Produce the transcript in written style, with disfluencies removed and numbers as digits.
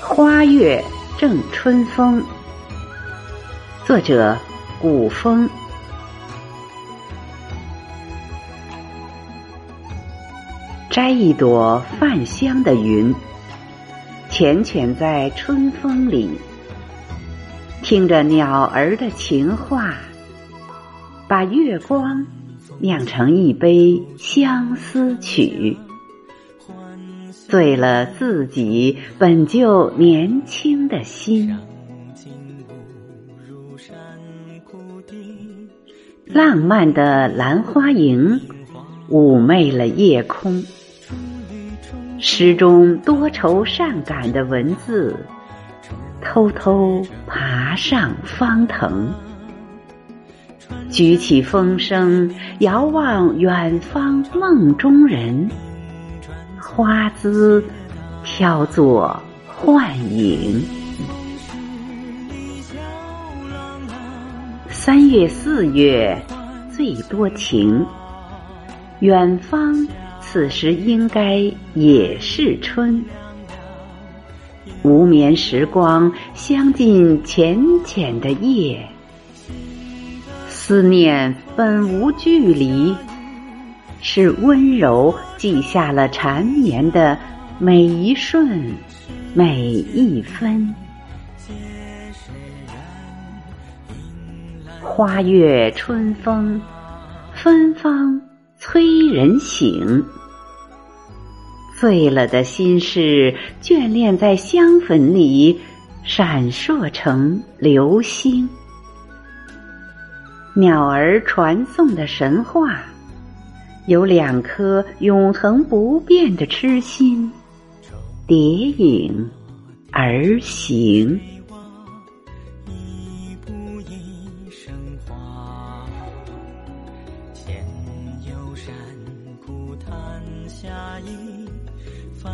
花月正春风，作者古风。摘一朵泛香的云，缱绻在春风里，听着鸟儿的情话，把月光酿成一杯相思曲，醉了自己本就年轻的心。浪漫的兰花楹妩媚了夜空，诗中多愁善感的文字偷偷爬上芳藤，举起风声，遥望远方梦中人，花姿飘作幻影。3月4月最多情，远方此时应该也是春。无眠时光镶进浅浅的夜，思念本无距离，是温柔记下了缠绵的每一瞬每一分。花月春风，芬芳催人醒，醉了的心事眷恋在香粉里闪烁成流星，鸟儿传颂的神话有两颗永恒不变的痴心，叠影而行。前有山，古潭下影，翻